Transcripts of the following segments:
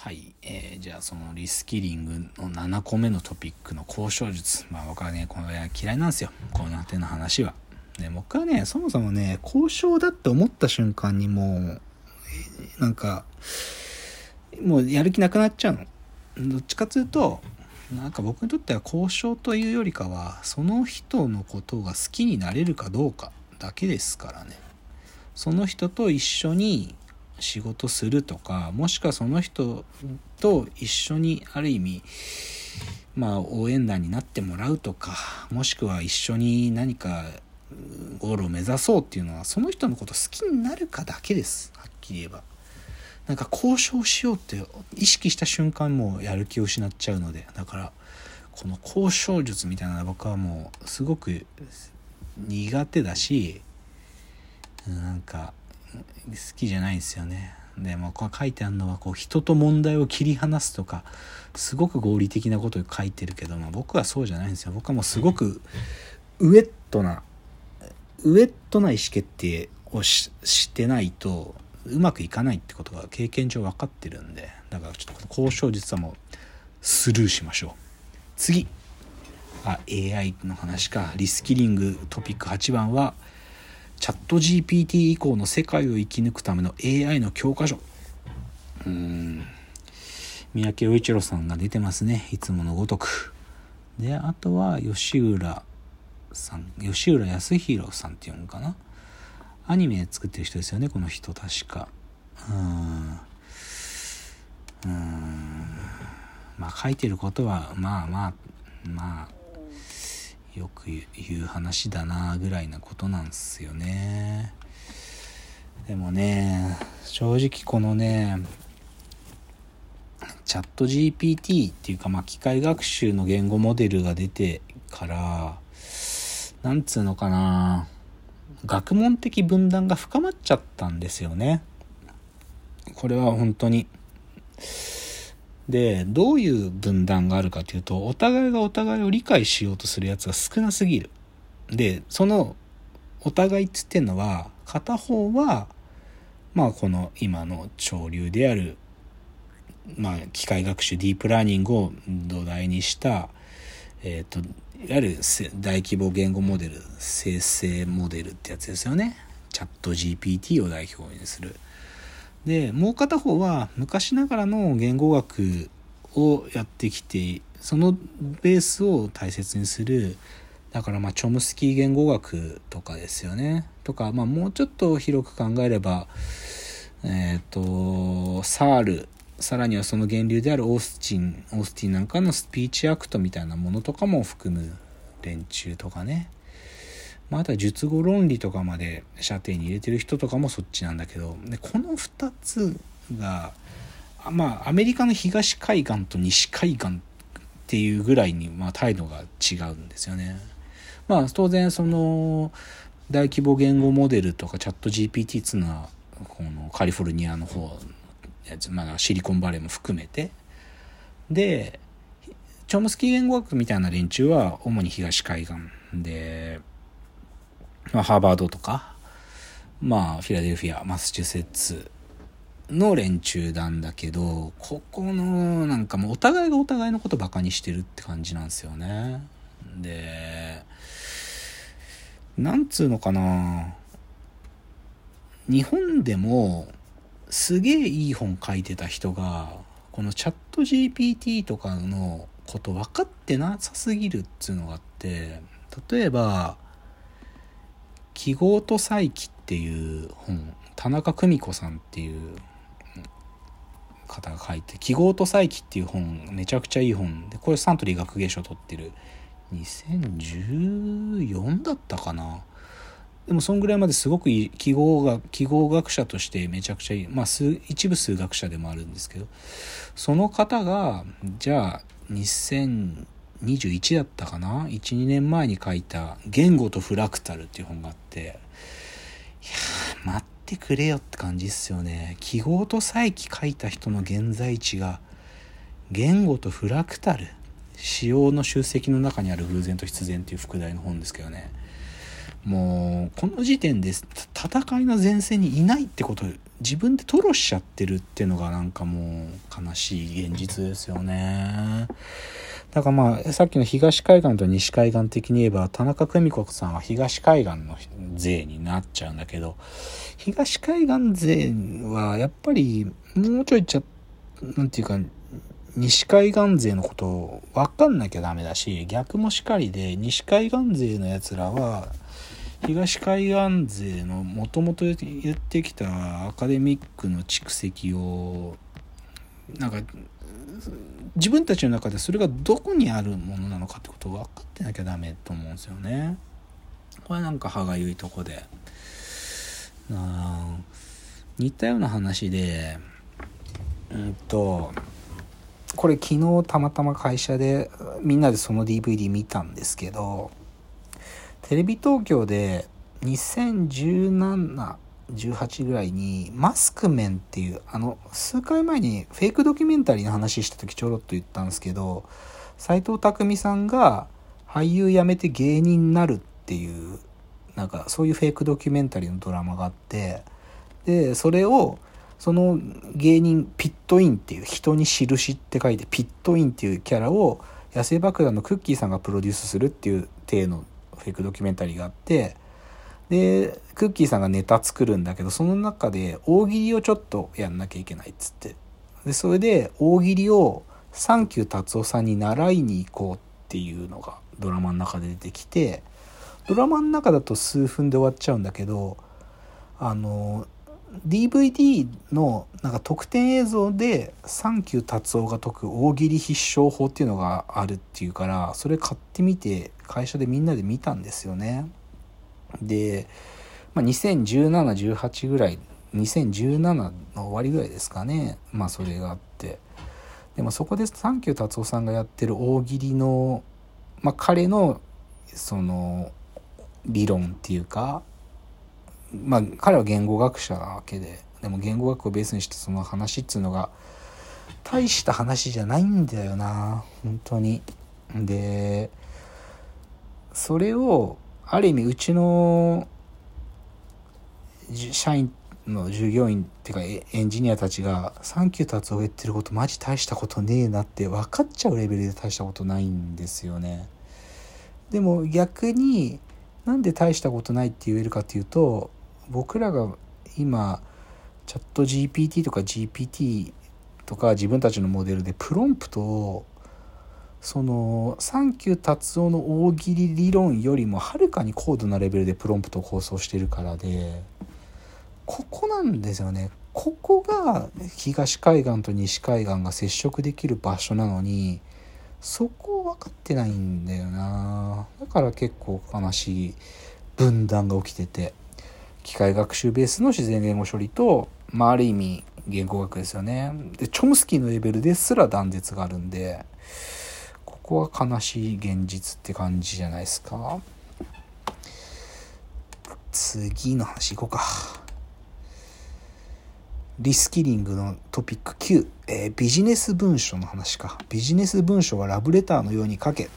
はい、じゃあそのリスキリングの7個目のトピックの交渉術、僕はねこれ嫌いなんですよ、この手の話は。で僕はねそもそもね交渉だって思った瞬間にもうなんかもうやる気なくなっちゃうの。どっちかというとなんか僕にとっては交渉というよりかはその人のことが好きになれるかどうかだけですからね。その人と一緒に仕事するとか、もしくはその人と一緒にある意味応援団になってもらうとか、もしくは一緒に何かゴールを目指そうっていうのはその人のこと好きになるかだけです、はっきり言えば。なんか交渉しようって意識した瞬間もうやる気を失っちゃうので、だからこの交渉術みたいなのは僕はもうすごく苦手だし、なんか好きじゃないんですよね。でもこう書いてあるのはこう人と問題を切り離すとかすごく合理的なことを書いてるけど、僕はそうじゃないんですよ。僕はもうすごくウェットな意思決定を してないとうまくいかないってことが経験上分かってるんで、だからちょっと交渉術はもうスルーしましょう。次、AI の話か。リスキリングトピック8番はチャット GPT 以降の世界を生き抜くための AI の教科書。三宅陽一郎さんが出てますね、いつものごとく。であとは吉浦康弘さんって読むかな、アニメ作ってる人ですよね、この人確か。書いてることはよく言う話だなぐらいなことなんですよね。でもね正直このねチャット GPT っていうか機械学習の言語モデルが出てからなんつうのかな、学問的分断が深まっちゃったんですよね、これは本当に。でどういう分断があるかというと、お互いがお互いを理解しようとするやつが少なすぎる。でそのお互いっつってんのは、片方はこの今の潮流である機械学習ディープラーニングを土台にしたいわゆる大規模言語モデル、生成モデルってやつですよね、チャット GPT を代表にする。でもう片方は昔ながらの言語学をやってきて、そのベースを大切にする。だからチョムスキー言語学とかですよね、とかもうちょっと広く考えればサール、さらにはその源流であるオースティンなんかのスピーチアクトみたいなものとかも含む連中とかね、あとは術後論理とかまで射程に入れてる人とかもそっちなんだけど、でこの2つがアメリカの東海岸と西海岸っていうぐらいに態度が違うんですよね。当然その大規模言語モデルとかチャット GPT っていうのはこのカリフォルニアの方のやつ、シリコンバレーも含めてで、チョムスキー言語学みたいな連中は主に東海岸で、ハーバードとか、フィラデルフィア、マサチューセッツの連中なんだけど、ここのお互いがお互いのことバカにしてるって感じなんですよね。でなんつうのかな、日本でもすげえいい本書いてた人がこのチャット GPT とかのこと分かってなさすぎるっていうのがあって、例えば記号と再起っていう本、田中久美子さんっていう方が書いて、記号と再起っていう本めちゃくちゃいい本で、これサントリー学芸賞取ってる、2014だったかな。でもそんぐらいまですごくいい、記号学者としてめちゃくちゃいい、一部数学者でもあるんですけど、その方がじゃあ2021だったかな、 1,2 年前に書いた言語とフラクタルっていう本があって、いや待ってくれよって感じっすよね。記号と再起書いた人の現在地が言語とフラクタル、使用の集積の中にある偶然と必然っていう副題の本ですけどね、もうこの時点で戦いの前線にいないってこと自分で吐露しちゃってるっていうのがなんかもう悲しい現実ですよね。だからまあさっきの東海岸と西海岸的に言えば田中久美子さんは東海岸の税になっちゃうんだけど、東海岸税はやっぱりもうちょいなんていうか西海岸税のことを分かんなきゃダメだし、逆もしかりで西海岸税のやつらは東海岸勢のもともとやってきたアカデミックの蓄積をなんか自分たちの中でそれがどこにあるものなのかってことを分かってなきゃダメと思うんですよね。これなんか歯がゆいとこで、似たような話でこれ昨日たまたま会社でみんなでその DVD 見たんですけど、テレビ東京で2017、18ぐらいにマスクメンっていう数回前にフェイクドキュメンタリーの話した時ちょろっと言ったんですけど、斎藤工さんが俳優辞めて芸人になるっていうなんかそういうフェイクドキュメンタリーのドラマがあって、でそれをその芸人ピットインっていう人に印って書いてピットインっていうキャラを野生爆弾のクッキーさんがプロデュースするっていう体のフェイクドキュメンタリーがあって、でクッキーさんがネタ作るんだけど、その中で大喜利をちょっとやんなきゃいけないっつって、でそれで大喜利をサンキュー達夫さんに習いに行こうっていうのがドラマの中で出てきて、ドラマの中だと数分で終わっちゃうんだけど、DVD のなんか特典映像でサンキュー達夫が解く大喜利必勝法っていうのがあるっていうから、それ買ってみて会社でみんなで見たんですよね。で、2017、18ぐらい、2017の終わりぐらいですかね、それがあって、でもそこでサンキュー達夫さんがやってる大喜利の、彼のその理論っていうか、彼は言語学者なわけで、でも言語学をベースにしてその話っていうのが大した話じゃないんだよな本当に。でそれをある意味うちの社員の従業員っていうかエンジニアたちがサンキュー達夫が言ってることマジ大したことねえなって分かっちゃうレベルで大したことないんですよね。でも逆になんで大したことないって言えるかっていうと、僕らが今チャット GPT とか GPT とか自分たちのモデルでプロンプトをそのサンキュー達夫の大喜利理論よりもはるかに高度なレベルでプロンプトを構想してるからで、ここなんですよね。ここが東海岸と西海岸が接触できる場所なのに、そこ分かってないんだよな。だから結構悲しい分断が起きてて、機械学習ベースの自然言語処理と、ある意味言語学ですよね。でチョムスキーのレベルですら断絶があるんで、ここは悲しい現実って感じじゃないですか。次の話いこうか。リスキリングのトピック9、ビジネス文書の話か。ビジネス文書はラブレターのように書け。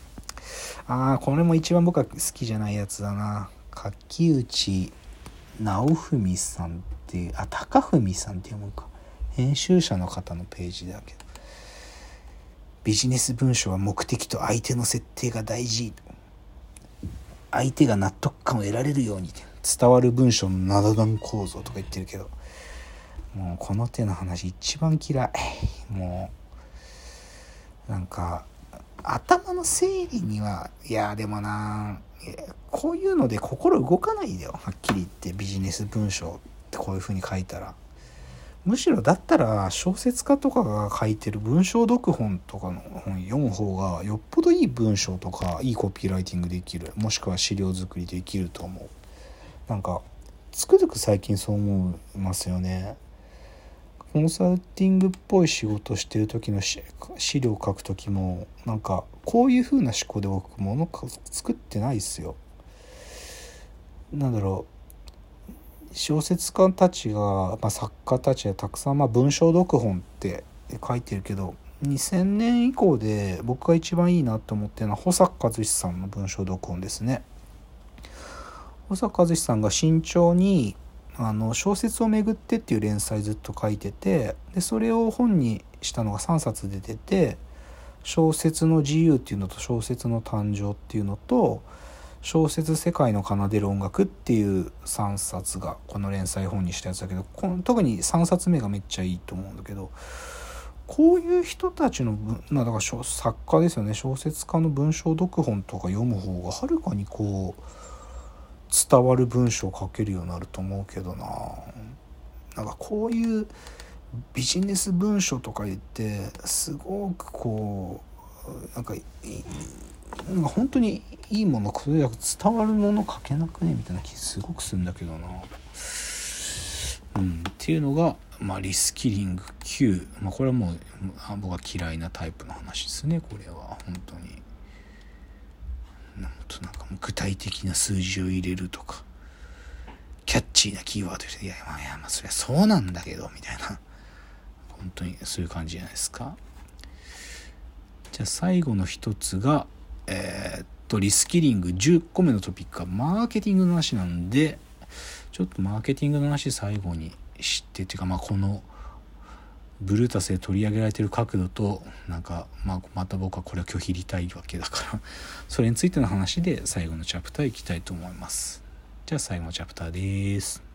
これも一番僕は好きじゃないやつだな。柿内直文さんっていう、高文さんって読むか。編集者の方のページだけど。ビジネス文書は目的と相手の設定が大事。相手が納得感を得られるように伝わる文書の7段構造とか言ってるけど、もうこの手の話一番嫌い。もうなんか頭の整理には、でもな、こういうので心動かないでよ、はっきり言って。ビジネス文章ってこういう風に書いたら、むしろだったら小説家とかが書いてる文章読本とかの本読む方がよっぽどいい文章とかいいコピーライティングできる、もしくは資料作りできると思う。なんかつくづく最近そう思いますよね。コンサルティングっぽい仕事してる時の資料書く時も、なんかこういう風な思考で僕物作ってないっすよ。なんだろう、小説家たちが、作家たちがたくさん、文章読本って書いてるけど、2000年以降で僕が一番いいなと思ってるのは保坂和志さんの文章読本ですね。保坂和志さんが慎重に小説をめぐってっていう連載ずっと書いてて、でそれを本にしたのが3冊出てて、小説の自由っていうのと小説の誕生っていうのと小説世界の奏でる音楽っていう3冊がこの連載本にしたやつだけど、特に3冊目がめっちゃいいと思うんだけど、こういう人たちのだから作家ですよね、小説家の文章読本とか読む方がはるかにこう伝わる文章を書けるようになると思うけどな。なんかこういうビジネス文書とか言ってすごくこうなんか本当にいいもの、それだけ伝わるもの書けなくねみたいな気すごくするんだけどな。っていうのが、リスキリング Q、これはもう僕が嫌いなタイプの話ですね。これは本当に。なんか具体的な数字を入れるとかキャッチーなキーワードでそりゃそうなんだけどみたいな、本当にそういう感じじゃないですか。じゃあ最後の一つが、リスキリング10個目のトピックはマーケティングの話なんで、ちょっとマーケティングの話最後にしてっていうか、このブルータスで取り上げられている角度とまた僕はこれを拒否りたいわけだからそれについての話で最後のチャプターいきたいと思います。じゃあ最後のチャプターです。